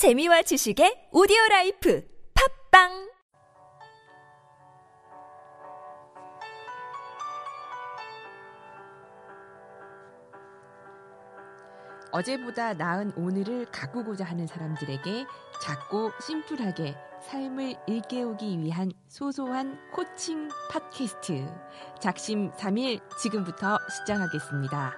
재미와 지식의 오디오라이프 팟빵 어제보다 나은 오늘을 가꾸고자 하는 사람들에게 작고 심플하게 삶을 일깨우기 위한 소소한 코칭 팟캐스트 작심 3일 지금부터 시작하겠습니다.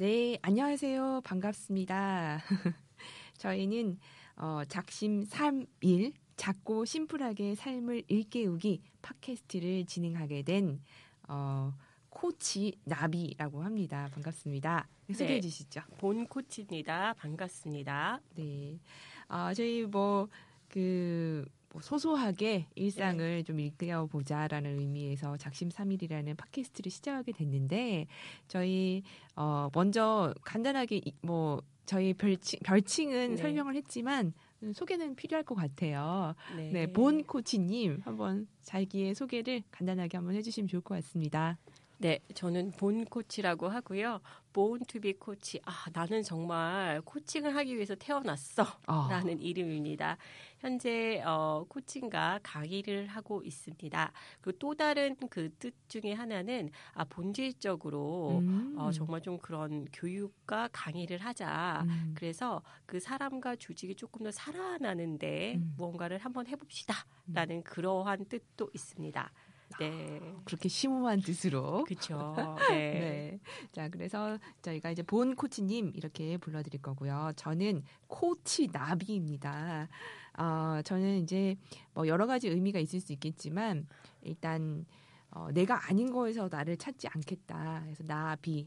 네, 안녕하세요. 반갑습니다. 저희는 작심 3일 작고 심플하게 삶을 일깨우기 팟캐스트를 진행하게 된 코치 나비라고 합니다. 반갑습니다. 소개해 주시죠. 본 코치입니다. 반갑습니다. 네, 저희 소소하게 일상을 좀 일깨워보자라는 의미에서 작심 3일이라는 팟캐스트를 시작하게 됐는데 저희 먼저 간단하게 저희 별칭은 설명을 했지만 소개는 필요할 것 같아요. 네, 본 코치님 한번 자기의 소개를 간단하게 한번 해주시면 좋을 것 같습니다. 네, 저는 본 코치라고 하고요. Born to be 코치. 나는 정말 코칭을 하기 위해서 태어났어. 라는 이름입니다. 현재 코칭과 강의를 하고 있습니다. 그리고 또 다른 그 뜻 중에 하나는 본질적으로 정말 좀 그런 교육과 강의를 하자. 그래서 그 사람과 조직이 조금 더 살아나는데 무언가를 한번 해봅시다. 라는 그러한 뜻도 있습니다. 네, 그렇게 심오한 뜻으로. 그렇죠. 네. 네. 자, 그래서 저희가 이제 본 코치님 이렇게 불러드릴 거고요. 저는 코치 나비입니다. 저는 이제 여러 가지 의미가 있을 수 있겠지만 일단 내가 아닌 거에서 나를 찾지 않겠다. 그래서 나비,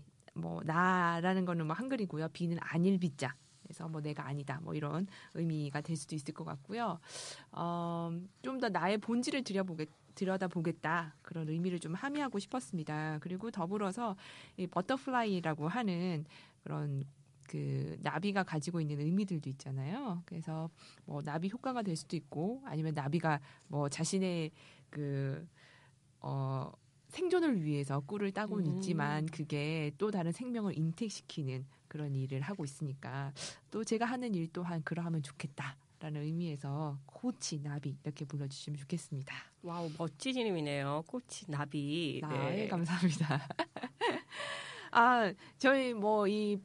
나라는 거는 한글이고요. 비는 아닐 비자. 그래서 내가 아니다 이런 의미가 될 수도 있을 것 같고요. 좀 더 나의 본질을 들여다보겠다 그런 의미를 좀 함의하고 싶었습니다. 그리고 더불어서 이 버터플라이라고 하는 그런 그 나비가 가지고 있는 의미들도 있잖아요. 그래서 나비 효과가 될 수도 있고 아니면 나비가 자신의 생존을 위해서 꿀을 따고는 있지만 그게 또 다른 생명을 인택시키는 그런 일을 하고 있으니까 또 제가 하는 일 또한 그러하면 좋겠다라는 의미에서 코치 나비 이렇게 불러주시면 좋겠습니다. 와우, 멋진 이름이네요. 코치 나비. 네, 감사합니다. 저희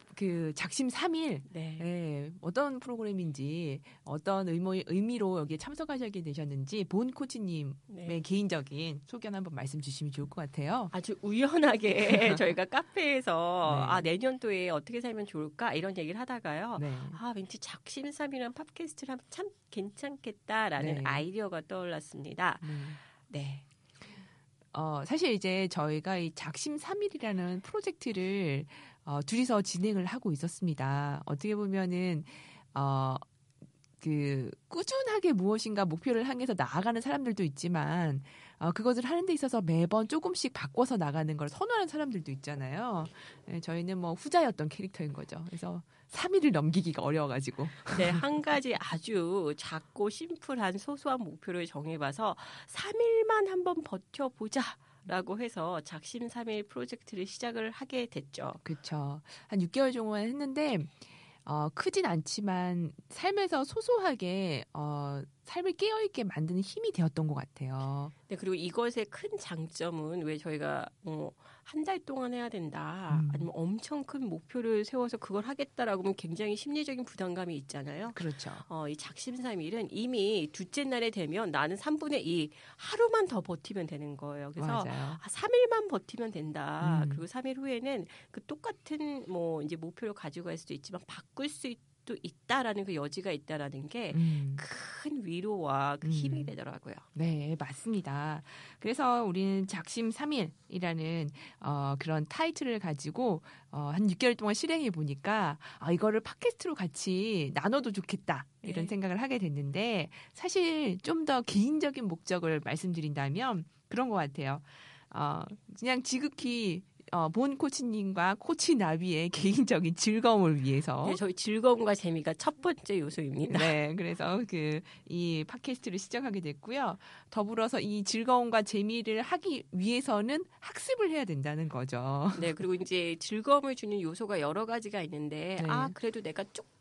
작심 3일. 네. 네. 어떤 프로그램인지, 어떤 의미로 여기에 참석하시게 되셨는지, 본 코치님의 개인적인 소견 한번 말씀 주시면 좋을 것 같아요. 아주 우연하게 저희가 카페에서, 내년도에 어떻게 살면 좋을까? 이런 얘기를 하다가요. 네. 왠지 작심 3일이라는 팟캐스트를 하면 참 괜찮겠다라는 아이디어가 떠올랐습니다. 네. 사실 이제 저희가 이 작심 3일이라는 프로젝트를 둘이서 진행을 하고 있었습니다. 어떻게 보면은 꾸준하게 무엇인가 목표를 향해서 나아가는 사람들도 있지만 그것을 하는 데 있어서 매번 조금씩 바꿔서 나가는 걸 선호하는 사람들도 있잖아요. 네, 저희는 후자였던 캐릭터인 거죠. 그래서 3일을 넘기기가 어려워가지고. 네, 한 가지 아주 작고 심플한 소소한 목표를 정해봐서 3일만 한번 버텨보자. 라고 해서 작심 3일 프로젝트를 시작을 하게 됐죠. 그렇죠. 한 6개월 정도 했는데 크진 않지만 삶에서 소소하게 삶을 깨어있게 만드는 힘이 되었던 것 같아요. 네, 그리고 이것의 큰 장점은 왜 저희가 한 달 동안 해야 된다. 아니면 엄청 큰 목표를 세워서 그걸 하겠다라고 하면 굉장히 심리적인 부담감이 있잖아요. 그렇죠. 이 작심 3일은 이미 둘째 날에 되면 나는 3분의 2 하루만 더 버티면 되는 거예요. 그래서 3일만 버티면 된다. 그리고 3일 후에는 그 똑같은 이제 목표를 가지고 갈 수도 있지만 바꿀 수 있다라는 그 여지가 있다라는 게 큰 위로와 그 힘이 되더라고요. 네, 맞습니다. 그래서 우리는 작심 3일이라는 그런 타이틀을 가지고 한 6개월 동안 실행해 보니까 이거를 팟캐스트로 같이 나눠도 좋겠다. 이런 생각을 하게 됐는데 사실 좀 더 개인적인 목적을 말씀드린다면 그런 것 같아요. 그냥 지극히 본 코치님과 코치 나비의 개인적인 즐거움을 위해서. 네, 저희 즐거움과 재미가 첫 번째 요소입니다. 네, 그래서 이 팟캐스트를 시작하게 됐고요. 더불어서 이 즐거움과 재미를 하기 위해서는 학습을 해야 된다는 거죠. 네, 그리고 이제 즐거움을 주는 요소가 여러 가지가 있는데, 네. 아, 그래도 내가 조금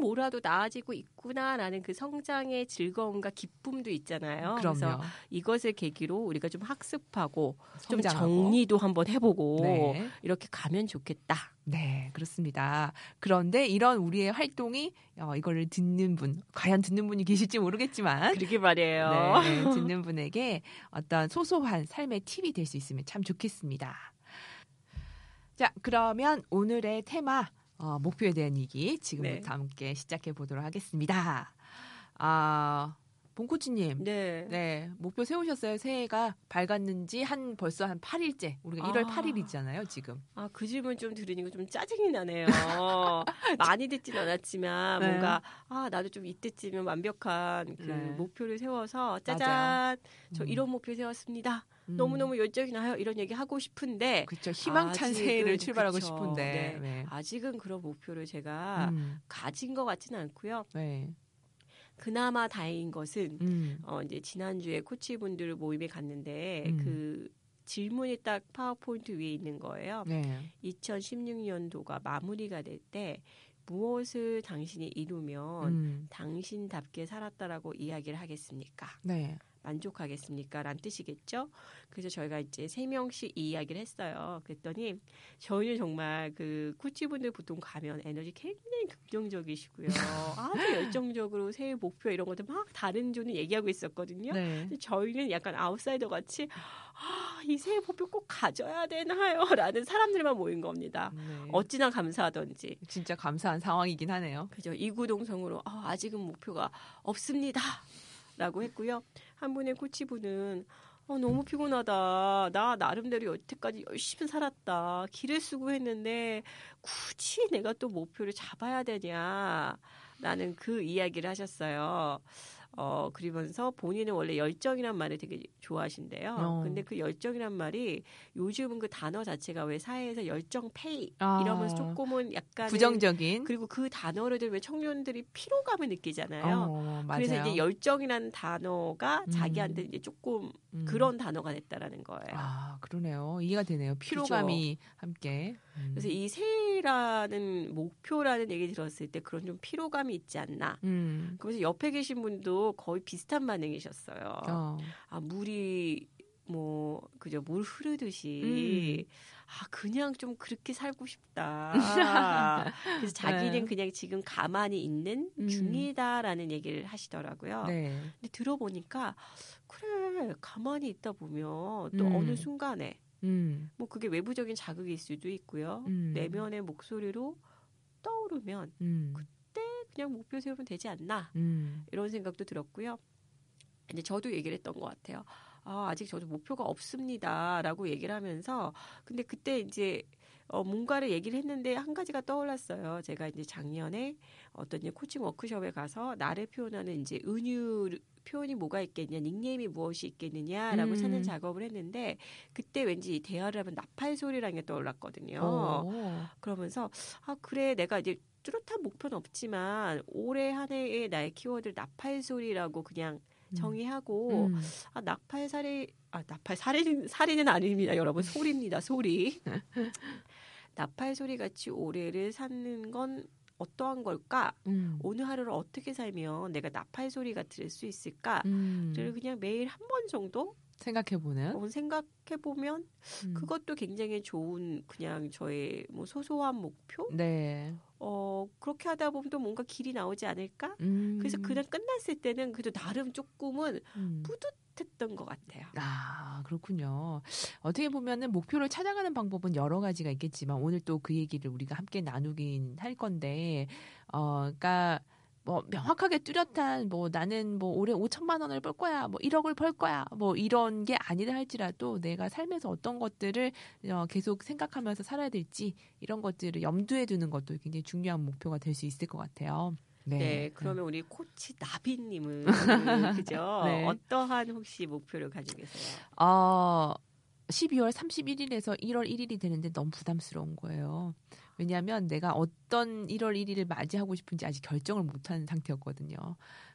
뭐라도 나아지고 있구나라는 그 성장의 즐거움과 기쁨도 있잖아요. 그럼요. 그래서 이것을 계기로 우리가 좀 학습하고 성장하고. 좀 정리도 한번 해보고 네. 이렇게 가면 좋겠다. 네, 그렇습니다. 그런데 이런 우리의 활동이 이걸 듣는 분, 과연 듣는 분이 계실지 모르겠지만 그러게 말이에요. 네, 듣는 분에게 어떤 소소한 삶의 팁이 될 수 있으면 참 좋겠습니다. 자, 그러면 오늘의 테마 목표에 대한 얘기 지금부터 네. 함께 시작해 보도록 하겠습니다. 본 코치님, 네, 목표 세우셨어요? 새해가 밝았는지 벌써 한 8일째, 우리가 1월 8일이잖아요, 지금. 아, 그 질문 좀 들으니까 좀 짜증이 나네요. 많이 듣진 않았지만 네. 뭔가 나도 좀 이때쯤은 완벽한 목표를 세워서 짜잔, 맞아요. 저 이런 목표 세웠습니다. 너무너무 열정이 나요. 이런 얘기 하고 싶은데. 그렇죠. 희망찬 새해를 출발하고 그쵸. 싶은데. 네. 네. 아직은 그런 목표를 제가 가진 것 같지는 않고요. 네. 그나마 다행인 것은 이제 지난주에 코치분들 모임에 갔는데 그 질문이 딱 파워포인트 위에 있는 거예요. 네. 2016년도가 마무리가 될 때 무엇을 당신이 이루면 당신답게 살았다라고 이야기를 하겠습니까? 네. 만족하겠습니까? 라는 뜻이겠죠. 그래서 저희가 이제 3명씩 이 이야기를 했어요. 그랬더니 저희는 정말 그 코치분들 보통 가면 에너지 굉장히 긍정적이시고요. 아주 열정적으로 새해 목표 이런 것들 막 다른 조는 얘기하고 있었거든요. 네. 저희는 약간 아웃사이더 같이 이 새해 목표 꼭 가져야 되나요? 라는 사람들만 모인 겁니다. 네. 어찌나 감사하던지. 진짜 감사한 상황이긴 하네요. 그죠. 이구동성으로 아직은 목표가 없습니다. 라고 했고요. 한 분의 코치분은 너무 피곤하다. 나 나름대로 여태까지 열심히 살았다. 기를 쓰고 했는데 굳이 내가 또 목표를 잡아야 되냐라는 그 이야기를 하셨어요. 그러면서 본인은 원래 열정이란 말을 되게 좋아하신대요. 근데 그 열정이란 말이 요즘은 그 단어 자체가 왜 사회에서 열정페이 이러면서 조금은 약간 부정적인 그리고 그 단어를 들으면 청년들이 피로감을 느끼잖아요. 그래서 이제 열정이라는 단어가 자기한테 이제 조금 그런 단어가 됐다라는 거예요. 아, 그러네요. 이해가 되네요. 피로감이 그렇죠. 함께. 그래서 이 새해라는 목표라는 얘기 들었을 때 그런 좀 피로감이 있지 않나. 그래서 옆에 계신 분도 거의 비슷한 반응이셨어요. 아, 물이 그저 물 흐르듯이 그냥 좀 그렇게 살고 싶다. 그래서 자기는 그냥 지금 가만히 있는 중이다라는 얘기를 하시더라고요. 네. 근데 들어보니까 그래 가만히 있다 보면 또 어느 순간에 그게 외부적인 자극일 수도 있고요. 내면의 목소리로 떠오르면 그냥 목표 세우면 되지 않나 이런 생각도 들었고요. 이제 저도 얘기를 했던 것 같아요. 아직 저도 목표가 없습니다라고 얘기를 하면서 근데 그때 이제 뭔가를 얘기를 했는데 한 가지가 떠올랐어요. 제가 이제 작년에 어떤 이제 코칭 워크숍에 가서 나를 표현하는 이제 표현이 뭐가 있겠냐, 닉네임이 무엇이 있겠느냐라고 찾는 작업을 했는데 그때 왠지 대화를 하면 나팔소리라는 게 떠올랐거든요. 그러면서 그래 내가 이제 뚜렷한 목표는 없지만 올해 한 해의 나의 키워드를 나팔소리라고 그냥 정의하고 나팔 사례는 아닙니다. 여러분 소리입니다. 소리. 나팔소리 같이 올해를 사는 건 어떠한 걸까? 오늘 하루를 어떻게 살면 내가 나팔소리가 들을 수 있을까? 그냥 매일 한 번 정도 생각해보는. 생각해보면 그것도 굉장히 좋은 그냥 저의 소소한 목표? 네. 그렇게 하다 보면 또 뭔가 길이 나오지 않을까? 그래서 그날 끝났을 때는 그래도 나름 조금은 뿌듯했던 것 같아요. 아, 그렇군요. 어떻게 보면은 목표를 찾아가는 방법은 여러 가지가 있겠지만 오늘 또 그 얘기를 우리가 함께 나누긴 할 건데 그러니까 명확하게 뚜렷한 나는 올해 5천만 원을 벌 거야 1억을 벌 거야 이런 게 아니라 할지라도 내가 삶에서 어떤 것들을 계속 생각하면서 살아야 될지 이런 것들을 염두에 두는 것도 굉장히 중요한 목표가 될 수 있을 것 같아요. 네, 그러면 우리 코치 나비님은 그죠? 네. 어떠한 혹시 목표를 가지고 계세요? 12월 31일에서 1월 1일이 되는데 너무 부담스러운 거예요. 왜냐하면 내가 어떤 1월 1일을 맞이하고 싶은지 아직 결정을 못한 상태였거든요.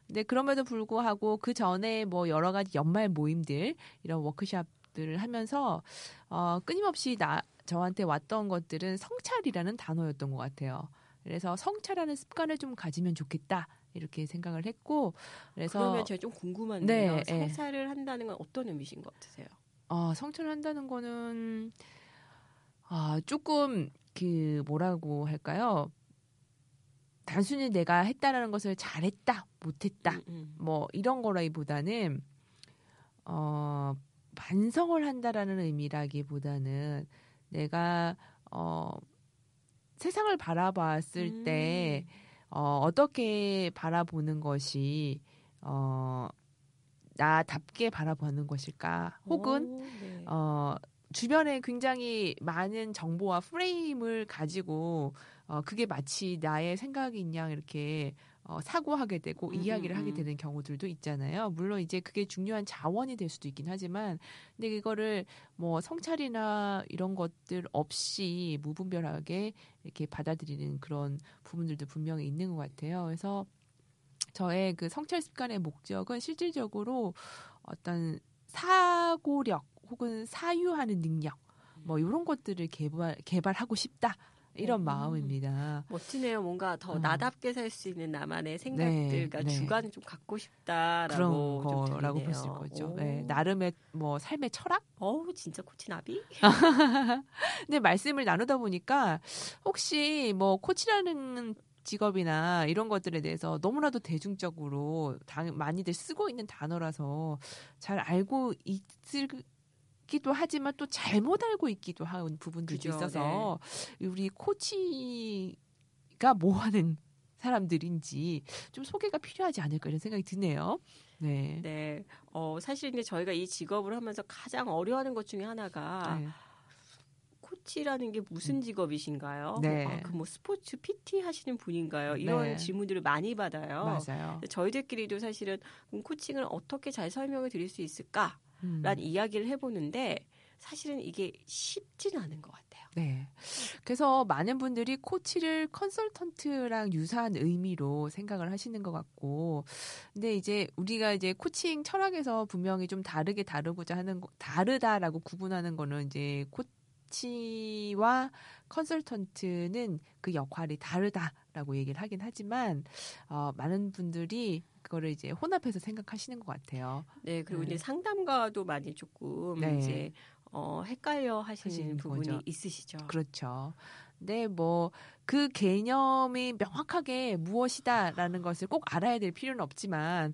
근데 그럼에도 불구하고 그 전에 뭐 여러 가지 연말 모임들 이런 워크숍들을 하면서 끊임없이 저한테 왔던 것들은 성찰이라는 단어였던 것 같아요. 그래서 성찰하는 습관을 좀 가지면 좋겠다. 이렇게 생각을 했고, 그래서 그러면 제가 좀 궁금한데요. 네, 성찰을 한다는 건 어떤 의미신 것 같으세요? 성찰을 한다는 거는 조금 그 뭐라고 할까요? 단순히 내가 했다라는 것을 잘했다, 못했다, 뭐 이런 거라기보다는 반성을 한다라는 의미라기보다는 내가 세상을 바라봤을 때. 어떻게 바라보는 것이 나답게 바라보는 것일까? 혹은 네. 주변에 굉장히 많은 정보와 프레임을 가지고 그게 마치 나의 생각인 양 이렇게 사고하게 되고 이야기를 하게 되는 경우들도 있잖아요. 물론 이제 그게 중요한 자원이 될 수도 있긴 하지만, 근데 그거를 뭐 성찰이나 이런 것들 없이 무분별하게 이렇게 받아들이는 그런 부분들도 분명히 있는 것 같아요. 그래서 저의 그 성찰 습관의 목적은 실질적으로 어떤 사고력 혹은 사유하는 능력 뭐 이런 것들을 개발하고 싶다. 이런 마음입니다. 멋지네요. 뭔가 더 나답게 살 수 있는 나만의 생각들과 주관을 좀 갖고 싶다라고 그런 거라고 볼 수 있는 거죠. 네, 나름의 뭐 삶의 철학? 어우 진짜 코치 나비? 근데 말씀을 나누다 보니까 혹시 뭐 코치라는 직업이나 이런 것들에 대해서 너무나도 대중적으로 많이들 쓰고 있는 단어라서 잘 알고 있을 기도 하지만 또 잘못 알고 있기도 한 부분들도 그죠, 있어서 네. 우리 코치가 뭐 하는 사람들인지 좀 소개가 필요하지 않을까 이런 생각이 드네요. 네. 네. 사실 이제 저희가 이 직업을 하면서 가장 어려워하는 것 중에 하나가 네. 코치라는 게 무슨 직업이신가요? 네. 그 뭐 스포츠 PT 하시는 분인가요? 이런 네. 질문들을 많이 받아요. 맞아요. 저희들끼리도 사실은 코칭을 어떻게 잘 설명을 드릴 수 있을까? 라는 이야기를 해보는데 사실은 이게 쉽지는 않은 것 같아요. 네. 그래서 많은 분들이 코치를 컨설턴트랑 유사한 의미로 생각을 하시는 것 같고, 근데 이제 우리가 이제 코칭 철학에서 분명히 좀 다르게 다루고자 하는 다르다라고 구분하는 거는 이제 코치와 컨설턴트는 그 역할이 다르다라고 얘기를 하긴 하지만 많은 분들이 그거를 이제 혼합해서 생각하시는 것 같아요. 네, 그리고 이제 상담과도 많이 조금 이제 헷갈려 하시는 부분이 거죠. 있으시죠. 그렇죠. 근데 뭐 그 개념이 명확하게 무엇이다라는 것을 꼭 알아야 될 필요는 없지만,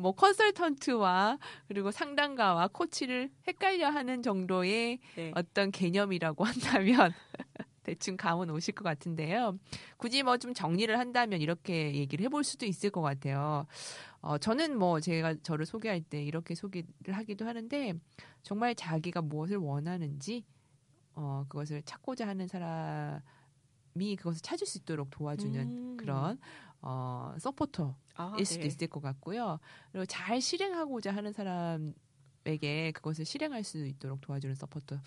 뭐 컨설턴트와 그리고 상담가와 코치를 헷갈려하는 정도의 어떤 개념이라고 한다면. 대충 감은 오실 것 같은데요. 굳이 뭐 좀 정리를 한다면 이렇게 얘기를 해볼 수도 있을 것 같아요. 저는 뭐 제가 저를 소개할 때 이렇게 소개를 하기도 하는데 정말 자기가 무엇을 원하는지 그것을 찾고자 하는 사람이 그것을 찾을 수 있도록 도와주는 그런 서포터일 수도 있을 것 같고요. 그리고 잘 실행하고자 하는 사람에게 그것을 실행할 수 있도록 도와주는 서포터,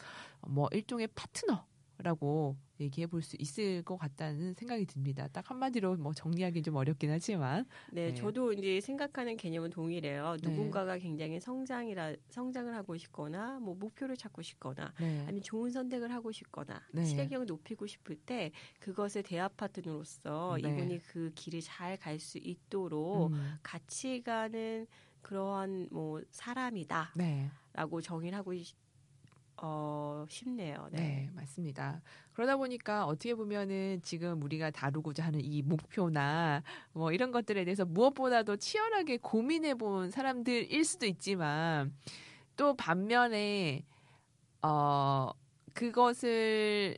뭐 일종의 파트너. 라고 얘기해 볼 수 있을 것 같다는 생각이 듭니다. 딱 한마디로 뭐 정리하기 좀 어렵긴 하지만. 네, 네. 저도 이제 생각하는 개념은 동일해요. 네. 누군가가 굉장히 성장을 하고 싶거나 뭐 목표를 찾고 싶거나 아니면 좋은 선택을 하고 싶거나 실행력을 높이고 싶을 때 그것에 대합 파트너로서 이분이 그 길을 잘 갈 수 있도록 같이 가는 그러한 뭐 사람이다라고 정의를 하고 쉽네요. 네. 네, 맞습니다. 그러다 보니까 어떻게 보면은 지금 우리가 다루고자 하는 이 목표나 뭐 이런 것들에 대해서 무엇보다도 치열하게 고민해본 사람들일 수도 있지만 또 반면에 그것을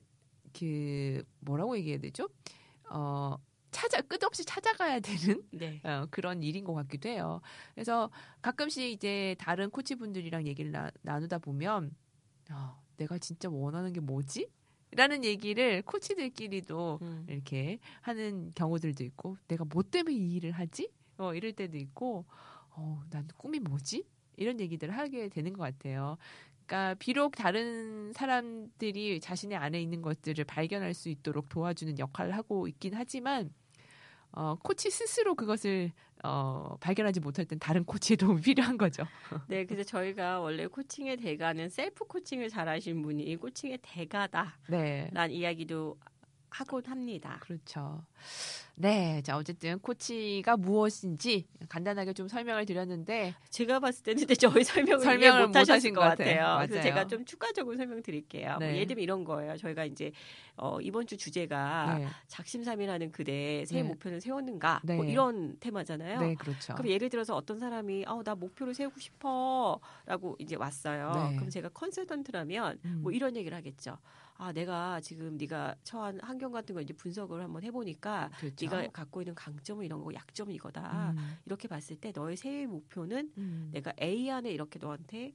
그 뭐라고 얘기해야 되죠? 끝없이 찾아가야 되는 그런 일인 것 같기도 해요. 그래서 가끔씩 이제 다른 코치분들이랑 얘기를 나누다 보면 내가 진짜 원하는 게 뭐지? 라는 얘기를 코치들끼리도 이렇게 하는 경우들도 있고, 내가 뭐 때문에 이 일을 하지? 이럴 때도 있고, 난 꿈이 뭐지? 이런 얘기들을 하게 되는 것 같아요. 그러니까 비록 다른 사람들이 자신의 안에 있는 것들을 발견할 수 있도록 도와주는 역할을 하고 있긴 하지만 코치 스스로 그것을 발견하지 못할 땐 다른 코치의 도움이 필요한 거죠. 네, 그래서 저희가 원래 코칭의 대가는 셀프 코칭을 잘하신 분이 코칭의 대가다. 네. 라는 이야기도 하곤 합니다. 그렇죠. 네, 자 어쨌든 코치가 무엇인지 간단하게 좀 설명을 드렸는데 제가 봤을 때는 근데 저희 설명을 못하신 것 같아요. 그래서 제가 좀 추가적으로 설명드릴게요. 네. 뭐 예를 들면 이런 거예요. 저희가 이제 이번 주 주제가 네. 작심 3일하는 그대 새해 네. 목표는 세웠는가 네. 뭐 이런 테마잖아요. 네, 그렇죠. 그럼 예를 들어서 어떤 사람이 나 목표를 세우고 싶어라고 이제 왔어요. 네. 그럼 제가 컨설턴트라면 뭐 이런 얘기를 하겠죠. 내가 지금 네가 처한 환경 같은 걸 이제 분석을 한번 해보니까 그렇죠. 네가 갖고 있는 강점은 이런 거고 약점은 이거다. 이렇게 봤을 때 너의 새해 목표는 내가 A안에 이렇게 너한테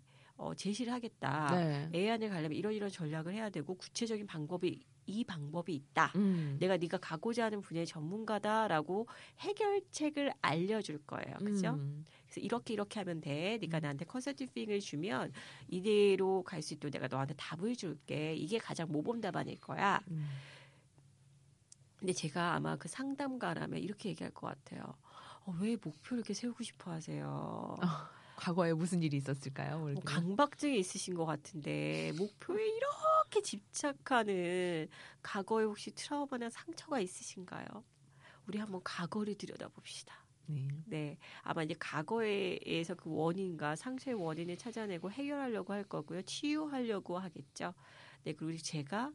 제시를 하겠다. 네. A안에 가려면 이런 전략을 해야 되고 구체적인 방법이 이 방법이 있다. 네가 가고자 하는 분야의 전문가다라고 해결책을 알려줄 거예요. 그렇죠? 그래서 이렇게 하면 돼. 네가 나한테 컨설팅을 주면 이대로 갈 수 있도록 내가 너한테 답을 줄게. 이게 가장 모범 답안일 거야. 근데 제가 아마 그 상담가라면 이렇게 얘기할 것 같아요. 왜 목표를 이렇게 세우고 싶어 하세요? 과거에 무슨 일이 있었을까요? 강박증이 있으신 것 같은데 목표에 이렇게 집착하는 과거에 혹시 트라우마나 상처가 있으신가요? 우리 한번 과거를 들여다봅시다. 네, 아마 이제 과거에서 그 원인과 상처의 원인을 찾아내고 해결하려고 할 거고요. 치유하려고 하겠죠. 네, 그리고 제가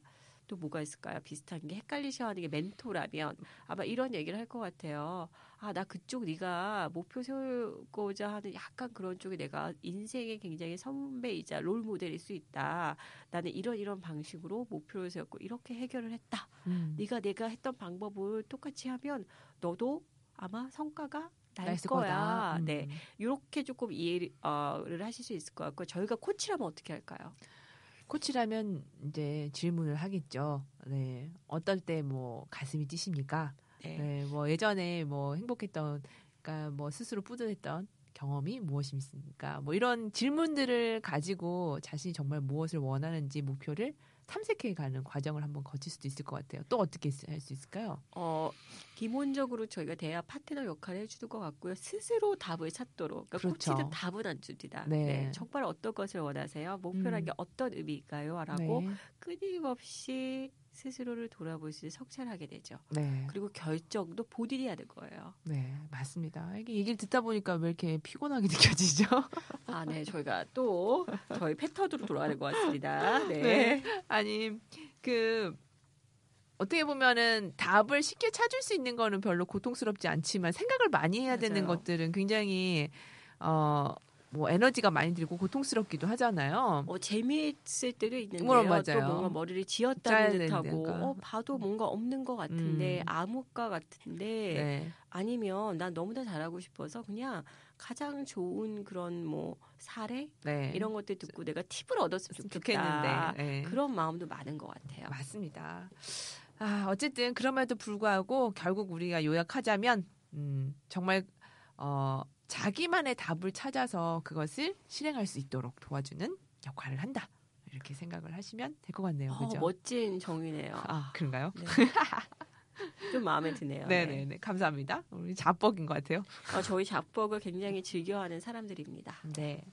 또 뭐가 있을까요? 비슷한 게 헷갈리셔하는 게 멘토라면 아마 이런 얘기를 할 것 같아요. 나 그쪽 네가 목표 세우고자 하는 약간 그런 쪽에 내가 인생의 굉장히 선배이자 롤 모델일 수 있다. 나는 이런 방식으로 목표를 세웠고 이렇게 해결을 했다. 네가 했던 방법을 똑같이 하면 너도 아마 성과가 날 거야. 네, 이렇게 조금 이해를 하실 수 있을 것 같고 저희가 코치라면 어떻게 할까요? 코치라면 이제 질문을 하겠죠. 네, 어떨 때 뭐 가슴이 뛰십니까? 네, 네 뭐 예전에 뭐 행복했던, 그러니까 뭐 스스로 뿌듯했던 경험이 무엇이 있습니까? 뭐 이런 질문들을 가지고 자신이 정말 무엇을 원하는지 목표를 탐색해가는 과정을 한번 거칠 수도 있을 것 같아요. 또 어떻게 할 수 있을까요? 기본적으로 저희가 대화 파트너 역할을 해주는 것 같고요. 스스로 답을 찾도록. 그러니까 그렇죠. 코치는 답은 안 줍니다. 네. 네. 정말 어떤 것을 원하세요? 목표란 게 어떤 의미일까요? 라고 네. 끊임없이 스스로를 돌아볼 수 성찰하게 되죠. 네. 그리고 결정도 본인이 하는 거예요. 네, 맞습니다. 이게 얘기를 듣다 보니까 왜 이렇게 피곤하게 느껴지죠? 네, 저희가 또 저희 패턴으로 돌아야 될 것 같습니다. 네. 네, 아니 어떻게 보면은 답을 쉽게 찾을 수 있는 거는 별로 고통스럽지 않지만 생각을 많이 해야 맞아요. 되는 것들은 굉장히 뭐 에너지가 많이 들고 고통스럽기도 하잖아요. 재미있을 때도 있는데요. 또 뭔가 머리를 지었다는 듯하고 봐도 뭔가 없는 것 같은데 암흑과 같은데 네. 아니면 난 너무나 잘하고 싶어서 그냥 가장 좋은 그런 뭐 사례 네. 이런 것들 듣고 내가 팁을 얻었으면 좋겠다. 네. 그런 마음도 많은 것 같아요. 맞습니다. 어쨌든 그럼에도 불구하고 결국 우리가 요약하자면 정말 자기만의 답을 찾아서 그것을 실행할 수 있도록 도와주는 역할을 한다. 이렇게 생각을 하시면 될 것 같네요. 그죠? 멋진 정의네요. 그런가요? 네. 좀 마음에 드네요. 네네네. 네. 감사합니다. 우리 잡벅인 것 같아요. 저희 잡벅을 굉장히 즐겨하는 사람들입니다. 네.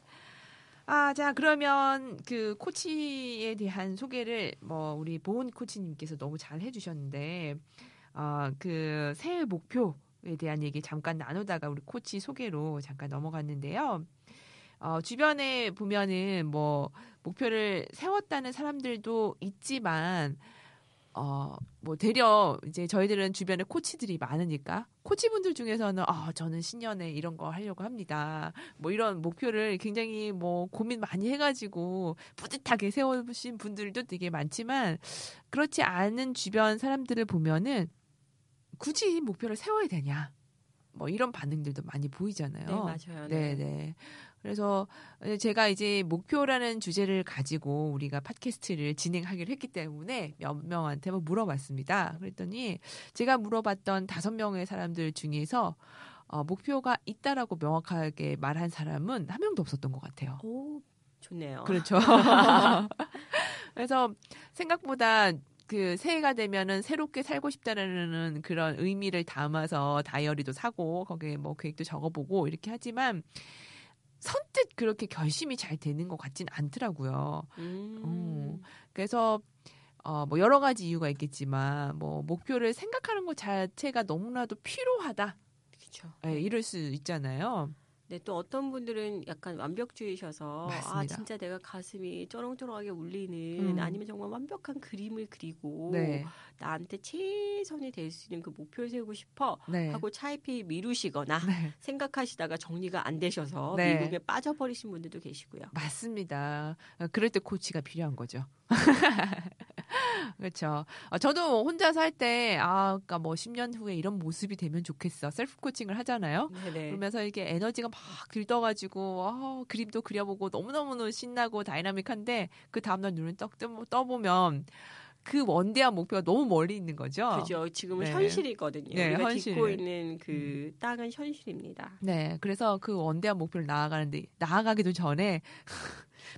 자, 그러면 그 코치에 대한 소개를 뭐 우리 본 코치님께서 너무 잘 해주셨는데, 그 새해 목표 에 대한 얘기 잠깐 나누다가 우리 코치 소개로 잠깐 넘어갔는데요. 주변에 보면은 뭐 목표를 세웠다는 사람들도 있지만 뭐 되려 이제 저희들은 주변에 코치들이 많으니까 코치분들 중에서는 저는 신년에 이런 거 하려고 합니다. 뭐 이런 목표를 굉장히 뭐 고민 많이 해가지고 뿌듯하게 세우신 분들도 되게 많지만 그렇지 않은 주변 사람들을 보면은 굳이 목표를 세워야 되냐? 뭐 이런 반응들도 많이 보이잖아요. 네, 맞아요. 네, 네. 그래서 제가 이제 목표라는 주제를 가지고 우리가 팟캐스트를 진행하기로 했기 때문에 몇 명한테 물어봤습니다. 그랬더니 제가 물어봤던 5명의 사람들 중에서 목표가 있다라고 명확하게 말한 사람은 한 명도 없었던 것 같아요. 오, 좋네요. 그렇죠. 그래서 생각보다 그 새해가 되면은 새롭게 살고 싶다라는 그런 의미를 담아서 다이어리도 사고 거기에 뭐 계획도 적어보고 이렇게 하지만 선뜻 그렇게 결심이 잘 되는 것 같진 않더라고요. 그래서 뭐 여러 가지 이유가 있겠지만 뭐 목표를 생각하는 것 자체가 너무나도 필요하다. 그렇죠. 네, 이럴 수 있잖아요. 네, 또 어떤 분들은 약간 완벽주의셔서 맞습니다. 아 진짜 내가 가슴이 쩌렁쩌렁하게 울리는 아니면 정말 완벽한 그림을 그리고 네. 나한테 최선이 될 수 있는 그 목표를 세우고 싶어 네. 하고 차이피 미루시거나 네. 생각하시다가 정리가 안 되셔서 네. 미국에 빠져버리신 분들도 계시고요. 맞습니다. 그럴 때 코치가 필요한 거죠. 그렇죠. 저도 혼자 살 때 그러니까 뭐 10년 후에 이런 모습이 되면 좋겠어. 셀프 코칭을 하잖아요. 네네. 그러면서 이렇게 에너지가 막 들떠가지고 그림도 그려보고 너무너무 신나고 다이나믹한데 그 다음날 눈을 떡 떠보면 그 원대한 목표가 너무 멀리 있는 거죠. 그렇죠. 지금은 네. 현실이거든요. 네, 우리가 현실. 딛고 있는 그 땅은 현실입니다. 네. 그래서 그 원대한 목표를 나아가기도 전에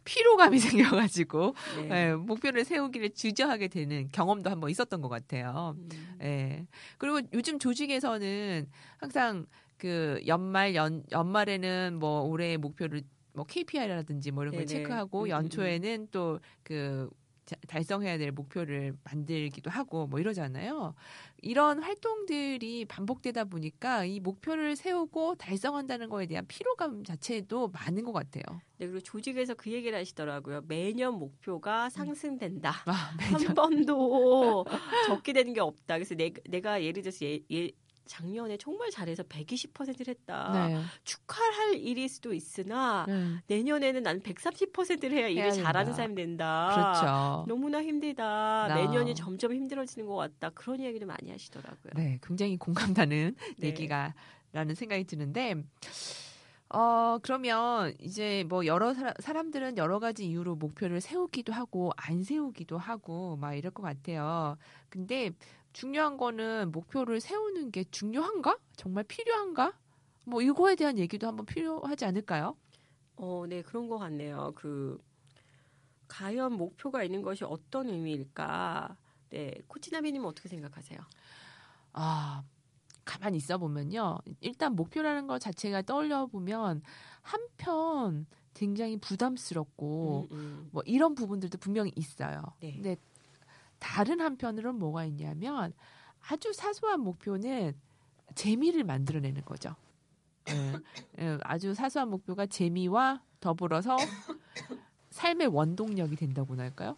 피로감이 생겨가지고 네. 예, 목표를 세우기를 주저하게 되는 경험도 한번 있었던 것 같아요. 예. 그리고 요즘 조직에서는 항상 그 연말에는 뭐 올해의 목표를 뭐 KPI라든지 뭐 이런 네네. 걸 체크하고 연초에는 또 그 달성해야 될 목표를 만들기도 하고 뭐 이러잖아요. 이런 활동들이 반복되다 보니까 이 목표를 세우고 달성한다는 거에 대한 피로감 자체도 많은 것 같아요. 네, 그리고 조직에서 그 얘기를 하시더라고요. 매년 목표가 상승된다. 한 번도 적게 되는 게 없다. 그래서 내가 예를 들어서 작년에 정말 잘해서 120%를 했다. 네. 축하할 일일 수도 있으나 내년에는 난 130%를 해야 일을 잘하는 사람이 된다. 그렇죠. 너무나 힘들다. 내년이 점점 힘들어지는 것 같다. 그런 이야기를 많이 하시더라고요. 네, 굉장히 공감되는 네. 얘기라는 생각이 드는데 그러면 이제 뭐 사람들은 여러 가지 이유로 목표를 세우기도 하고 안 세우기도 하고 막 이럴 것 같아요. 근데 중요한 거는 목표를 세우는 게 중요한가? 정말 필요한가? 뭐 이거에 대한 얘기도 한번 필요하지 않을까요? 네, 그런 것 같네요. 과연 목표가 있는 것이 어떤 의미일까? 네, 코치 나비님은 어떻게 생각하세요? 가만히 있어 보면요. 일단 목표라는 것 자체가 떠올려 보면 한편 굉장히 부담스럽고 뭐 이런 부분들도 분명히 있어요. 네. 근데 다른 한편으로는 뭐가 있냐면 아주 사소한 목표는 재미를 만들어내는 거죠. 아주 사소한 목표가 재미와 더불어서 삶의 원동력이 된다고나 할까요?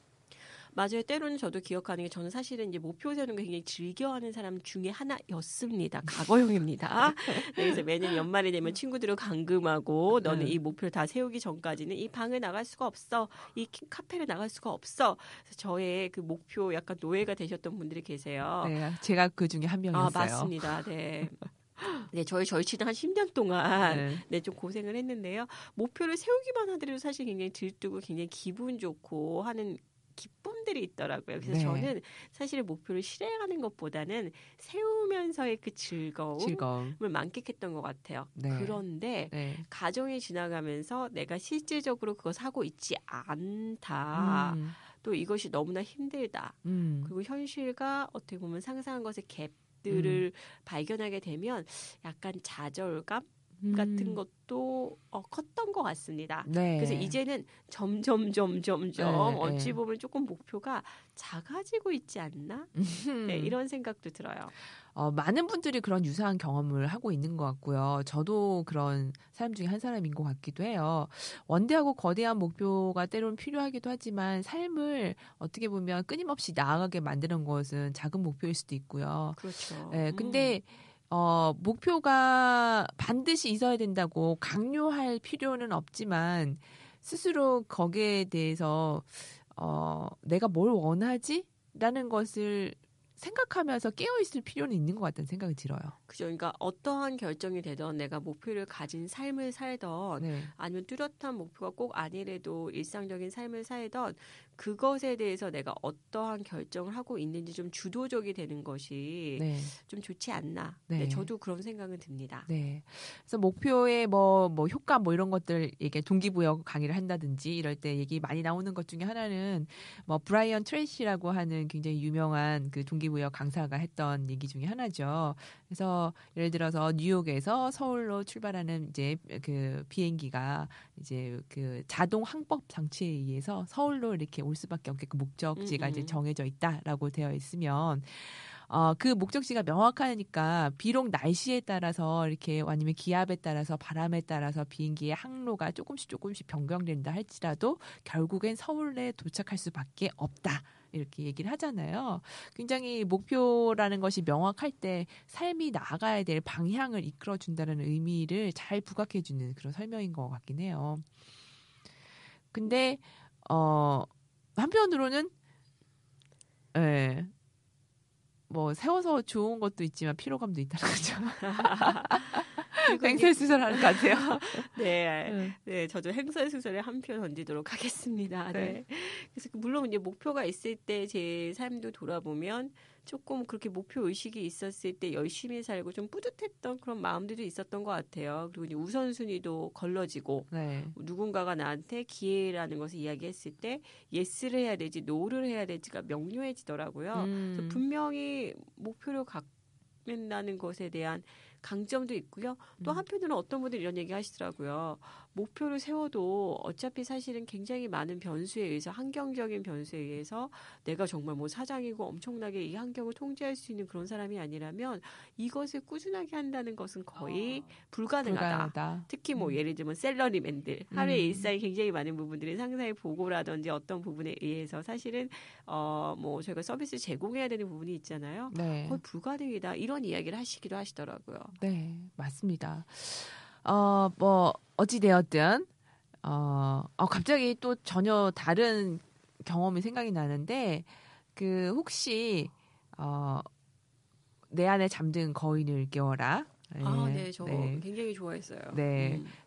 맞아요. 때로는 저도 기억하는 게 저는 사실은 이제 목표 세우는 거 굉장히 즐겨하는 사람 중에 하나였습니다. 과거형입니다. 네, 그래서 매년 연말이 되면 친구들을 감금하고 너는 이 목표를 다 세우기 전까지는 이 방을 나갈 수가 없어. 이 카페를 나갈 수가 없어. 그래서 저의 그 목표 약간 노예가 되셨던 분들이 계세요. 네, 제가 그 중에 한 명이었어요. 맞습니다. 네. 네, 저희 절친은 한 10년 동안 좀 고생을 했는데요. 목표를 세우기만 하더라도 사실 굉장히 들뜨고 굉장히 기분 좋고 하는 기쁨들이 있더라고요. 그래서 네. 저는 사실 목표를 실행하는 것보다는 세우면서의 그 즐거움을 만끽했던 것 같아요. 네. 그런데 가정이 지나가면서 내가 실질적으로 그것을 하고 있지 않다. 또 이것이 너무나 힘들다. 그리고 현실과 어떻게 보면 상상한 것의 갭들을 발견하게 되면 약간 좌절감? 같은 것도 컸던 것 같습니다. 네. 그래서 이제는 점점 네, 어찌 보면 조금 목표가 작아지고 있지 않나? 네, 이런 생각도 들어요. 많은 분들이 그런 유사한 경험을 하고 있는 것 같고요. 저도 그런 사람 중에 한 사람인 것 같기도 해요. 원대하고 거대한 목표가 때로는 필요하기도 하지만 삶을 어떻게 보면 끊임없이 나아가게 만드는 것은 작은 목표일 수도 있고요. 그렇죠. 네, 근데 목표가 반드시 있어야 된다고 강요할 필요는 없지만 스스로 거기에 대해서 내가 뭘 원하지? 라는 것을 생각하면서 깨어있을 필요는 있는 것 같다는 생각이 들어요. 그죠? 그러니까 어떠한 결정이 되던 내가 목표를 가진 삶을 살던 아니면 뚜렷한 목표가 꼭 아니래도 일상적인 삶을 살던 그것에 대해서 내가 어떠한 결정을 하고 있는지 좀 주도적이 되는 것이 좀 좋지 않나. 네, 저도 그런 생각은 듭니다. 네. 그래서 목표의 뭐 효과 뭐 이런 것들 얘기 동기부여 강의를 한다든지 이럴 때 얘기 많이 나오는 것 중에 하나는 뭐 브라이언 트레이시라고 하는 굉장히 유명한 그 동기부여 강사가 했던 얘기 중에 하나죠. 그래서 예를 들어서 뉴욕에서 서울로 출발하는 이제 그 비행기가 이제 그 자동 항법 장치에 의해서 서울로 이렇게 올 수밖에 없게끔 목적지가 이제 정해져 있다라고 되어 있으면 그 목적지가 명확하니까 비록 날씨에 따라서 이렇게 아니면 기압에 따라서 바람에 따라서 비행기의 항로가 조금씩 변경된다 할지라도 결국엔 서울에 도착할 수밖에 없다. 이렇게 얘기를 하잖아요. 굉장히 목표라는 것이 명확할 때 삶이 나아가야 될 방향을 이끌어준다는 의미를 잘 부각해주는 그런 설명인 것 같긴 해요. 근데 한편으로는 뭐 세워서 좋은 것도 있지만 피로감도 있다는 거죠. 횡설수설하는 것 같아요. 네, 저도 횡설수설에 한 표 던지도록 하겠습니다. 네. 그래서 물론 이제 목표가 있을 때 제 삶도 돌아보면 조금 그렇게 목표 의식이 있었을 때 열심히 살고 좀 뿌듯했던 그런 마음들도 있었던 것 같아요. 그리고 이제 우선순위도 걸러지고 누군가가 나한테 기회라는 것을 이야기했을 때 예스를 해야 될지 노를 해야 될지가 명료해지더라고요. 그래서 분명히 목표를 갖는다는 것에 대한 강점도 있고요. 또 한편으로는 어떤 분들이 이런 얘기 하시더라고요. 목표를 세워도 어차피 사실은 굉장히 많은 변수에 의해서 환경적인 변수에 의해서 내가 정말 뭐 사장이고 엄청나게 이 환경을 통제할 수 있는 그런 사람이 아니라면 이것을 꾸준하게 한다는 것은 거의 불가능하다. 특히 뭐 예를 들면 셀러리맨들 하루의 일상이 굉장히 많은 부분들이 상사의 보고라든지 어떤 부분에 의해서 사실은 뭐 저희가 서비스 제공해야 되는 부분이 있잖아요. 거의 불가능이다. 이런 이야기를 하시기도 하시더라고요. 네, 맞습니다. 뭐 어찌 되었든 갑자기 또 전혀 다른 경험이 생각이 나는데 그 혹시 내 안에 잠든 거인을 깨워라. 저 굉장히 좋아했어요.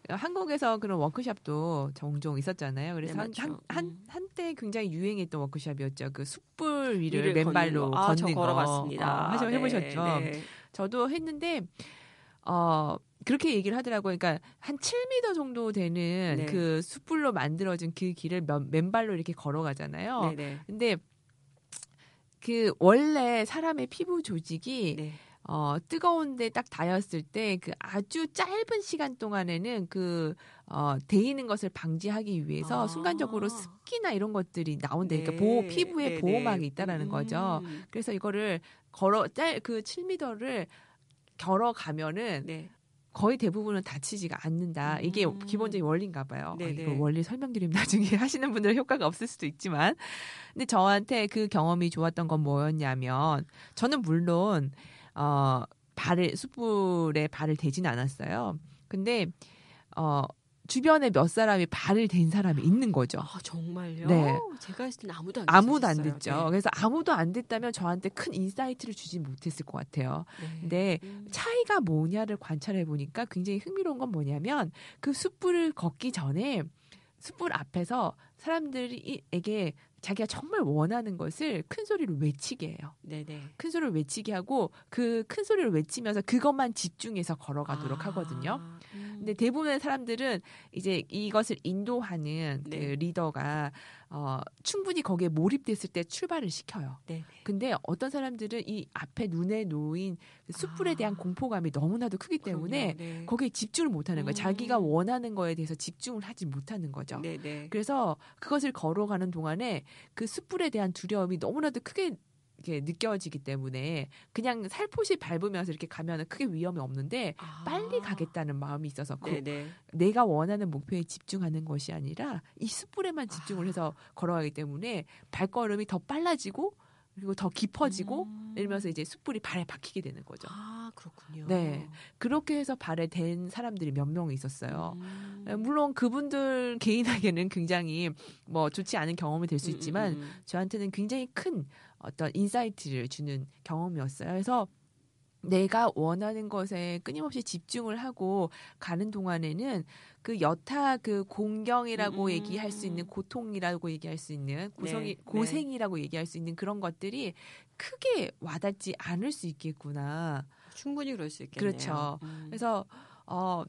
한국에서 그런 워크숍도 종종 있었잖아요. 그래서 한때 굉장히 유행했던 워크숍이었죠. 그 숯불 위를 맨발로 걷는 거. 걸어봤습니다. 해보셨죠? 네. 저도 했는데 그렇게 얘기를 하더라고요. 그러니까 한 7m 정도 되는 그 숯불로 만들어진 그 길을 맨발로 이렇게 걸어가잖아요. 근데 그 원래 사람의 피부 조직이 뜨거운데 딱 닿았을 때 그 아주 짧은 시간 동안에는 그 데이는 것을 방지하기 위해서 순간적으로 습기나 이런 것들이 나온다니까 피부에 보호막이 있다라는 거죠. 그래서 이거를 그 7m를 걸어가면은 거의 대부분은 다치지가 않는다. 이게 기본적인 원리인가 봐요. 이거 원리 설명드리면 나중에 하시는 분들은 효과가 없을 수도 있지만, 근데 저한테 그 경험이 좋았던 건 뭐였냐면 저는 물론 숯불에 발을 대진 않았어요. 근데 주변에 몇 사람이 발을 댄 사람이 있는 거죠. 아, 정말요? 제가 했을 때는 아무도 안 됐죠. 그래서 아무도 안 됐다면 저한테 큰 인사이트를 주지 못했을 것 같아요. 근데 차이가 뭐냐를 관찰해 보니까 굉장히 흥미로운 건 뭐냐면 그 숯불을 걷기 전에 숯불 앞에서 사람들에게 자기가 정말 원하는 것을 큰 소리로 외치게 해요. 큰 소리를 외치게 하고 그 큰 소리를 외치면서 그것만 집중해서 걸어가도록 하거든요. 근데 대부분의 사람들은 이제 이것을 인도하는 그 리더가 충분히 거기에 몰입됐을 때 출발을 시켜요. 근데 어떤 사람들은 이 앞에 눈에 놓인 숯불에 대한 공포감이 너무나도 크기 때문에 거기에 집중을 못하는 거예요. 자기가 원하는 거에 대해서 집중을 하지 못하는 거죠. 그래서 그것을 걸어가는 동안에 그 숯불에 대한 두려움이 너무나도 크게 이렇게 느껴지기 때문에 그냥 살포시 밟으면서 이렇게 가면 크게 위험이 없는데 빨리 가겠다는 마음이 있어서 내가 원하는 목표에 집중하는 것이 아니라 이 숯불에만 집중을 해서 걸어가기 때문에 발걸음이 더 빨라지고 그리고 더 깊어지고 이러면서 이제 숯불이 발에 박히게 되는 거죠. 아, 그렇군요. 그렇게 해서 발에 댄 사람들이 몇 명 있었어요. 물론 그분들 개인에게는 굉장히 뭐 좋지 않은 경험이 될 수 있지만 저한테는 굉장히 큰 어떤 인사이트를 주는 경험이었어요. 그래서 내가 원하는 것에 끊임없이 집중을 하고 가는 동안에는 그 여타 그 공경이라고 얘기할 수 있는, 고통이라고 얘기할 수 있는, 고생이, 네. 고생이라고 얘기할 수 있는 그런 것들이 크게 와닿지 않을 수 있겠구나. 충분히 그럴 수 있겠네요. 그렇죠. 그래서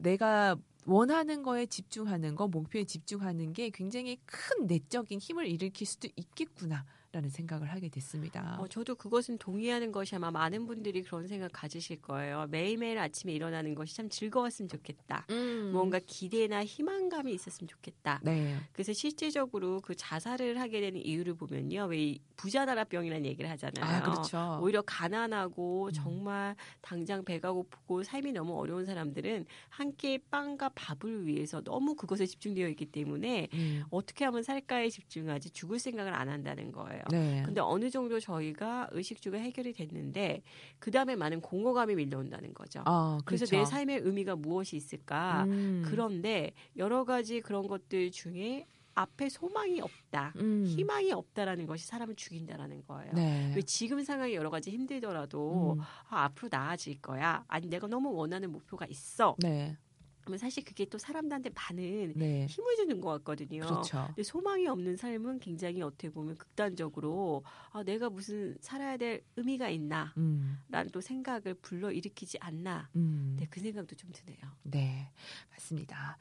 내가 원하는 거에 집중하는 거, 목표에 집중하는 게 굉장히 큰 내적인 힘을 일으킬 수도 있겠구나. 라는 생각을 하게 됐습니다. 저도 그것은 동의하는 것이 아마 많은 분들이 그런 생각 가지실 거예요. 매일매일 아침에 일어나는 것이 참 즐거웠으면 좋겠다. 뭔가 기대나 희망감이 있었으면 좋겠다. 네. 그래서 실제적으로 그 자살을 하게 되는 이유를 보면요. 왜 부자다라병이라는 얘기를 하잖아요. 아, 그렇죠. 오히려 가난하고 정말 당장 배가 고프고 삶이 너무 어려운 사람들은 한 끼의 빵과 밥을 위해서 너무 그것에 집중되어 있기 때문에 어떻게 하면 살까에 집중하지 죽을 생각을 안 한다는 거예요. 네. 근데 어느 정도 저희가 의식주가 해결이 됐는데 그 다음에 많은 공허감이 밀려온다는 거죠. 그렇죠. 그래서 내 삶의 의미가 무엇이 있을까? 그런데 여러 가지 그런 것들 중에 앞에 소망이 없다, 희망이 없다라는 것이 사람을 죽인다라는 거예요. 네. 왜 지금 상황이 여러 가지 힘들더라도 앞으로 나아질 거야. 아니 내가 너무 원하는 목표가 있어. 네. 그러면 사실 그게 또 사람들한테 많은 네. 힘을 주는 것 같거든요. 그렇죠. 근데 소망이 없는 삶은 굉장히 어떻게 보면 극단적으로 내가 무슨 살아야 될 의미가 있나 라는 또 생각을 불러일으키지 않나. 네, 그 생각도 좀 드네요. 네, 맞습니다.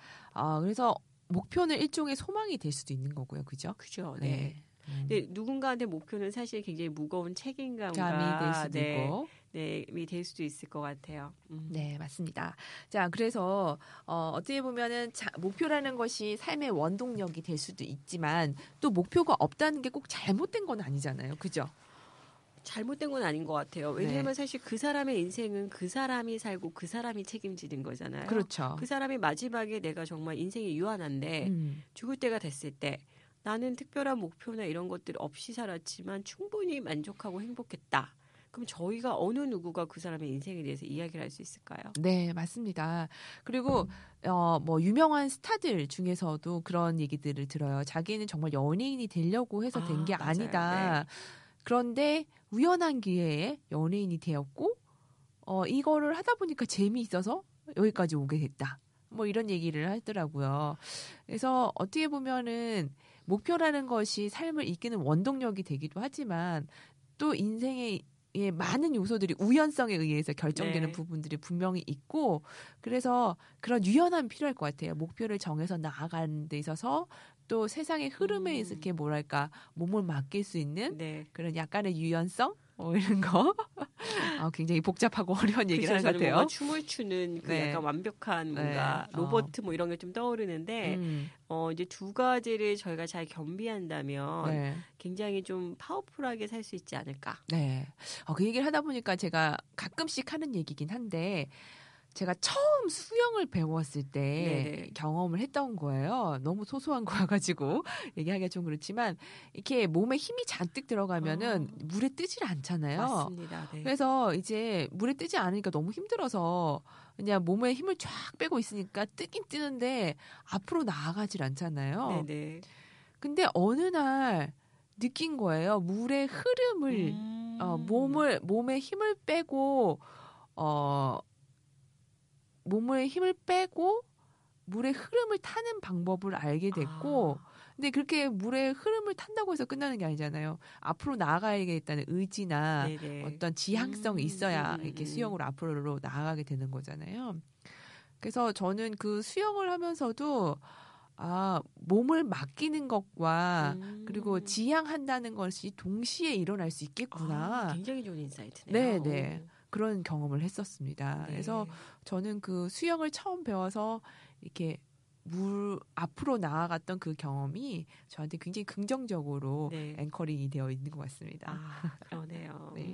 그래서 목표는 일종의 소망이 될 수도 있는 거고요. 그죠? 네. 네. 근데 누군가한테 목표는 사실 굉장히 무거운 책임감과 이 될 수도 있을 것 같아요. 네, 맞습니다. 자, 그래서 어떻게 보면은 목표라는 것이 삶의 원동력이 될 수도 있지만 또 목표가 없다는 게 꼭 잘못된 건 아니잖아요, 그죠? 잘못된 건 아닌 것 같아요. 왜냐하면 네. 사실 그 사람의 인생은 그 사람이 살고 그 사람이 책임지는 거잖아요. 그렇죠. 그 사람이 마지막에 내가 정말 인생이 유한한데 죽을 때가 됐을 때. 나는 특별한 목표나 이런 것들 없이 살았지만 충분히 만족하고 행복했다. 그럼 저희가 어느 누구가 그 사람의 인생에 대해서 이야기를 할 수 있을까요? 네, 맞습니다. 그리고 유명한 스타들 중에서도 그런 얘기들을 들어요. 자기는 정말 연예인이 되려고 해서 된 게 아니다. 네. 그런데 우연한 기회에 연예인이 되었고 이거를 하다 보니까 재미있어서 여기까지 오게 됐다. 뭐 이런 얘기를 하더라고요. 그래서 어떻게 보면은 목표라는 것이 삶을 이끄는 원동력이 되기도 하지만 또 인생의 많은 요소들이 우연성에 의해서 결정되는 네. 부분들이 분명히 있고 그래서 그런 유연함이 필요할 것 같아요. 목표를 정해서 나아가는 데 있어서 또 세상의 흐름에 이렇게 뭐랄까 몸을 맡길 수 있는 네. 그런 약간의 유연성? 이런 거 굉장히 복잡하고 어려운 얘기를 하는 것 같아요. 뭔가 춤을 추는 그 네. 약간 완벽한 뭔가 네. 로버트 뭐 이런 게 좀 떠오르는데 이제 두 가지를 저희가 잘 겸비한다면 네. 굉장히 좀 파워풀하게 살 수 있지 않을까. 네. 그 얘기를 하다 보니까 제가 가끔씩 하는 얘기긴 한데 제가 처음 수영을 배웠을 때 네네. 경험을 했던 거예요. 너무 소소한 거여가지고 얘기하기가 좀 그렇지만 이렇게 몸에 힘이 잔뜩 들어가면은 물에 뜨질 않잖아요. 맞습니다. 네. 그래서 이제 물에 뜨지 않으니까 너무 힘들어서 그냥 몸에 힘을 쫙 빼고 있으니까 뜨긴 뜨는데 앞으로 나아가질 않잖아요. 네네. 근데 어느 날 느낀 거예요. 물의 흐름을 몸에 힘을 빼고 몸의 힘을 빼고 물의 흐름을 타는 방법을 알게 됐고 근데 그렇게 물의 흐름을 탄다고 해서 끝나는 게 아니잖아요. 앞으로 나아가야겠다는 의지나 네네. 어떤 지향성이 있어야 이렇게 수영으로 앞으로 나아가게 되는 거잖아요. 그래서 저는 그 수영을 하면서도 몸을 맡기는 것과 그리고 지향한다는 것이 동시에 일어날 수 있겠구나. 굉장히 좋은 인사이트네요. 네네. 그런 경험을 했었습니다. 네. 그래서 저는 그 수영을 처음 배워서 이렇게 물 앞으로 나아갔던 그 경험이 저한테 굉장히 긍정적으로 네. 앵커링이 되어 있는 것 같습니다. 그러네요. 네.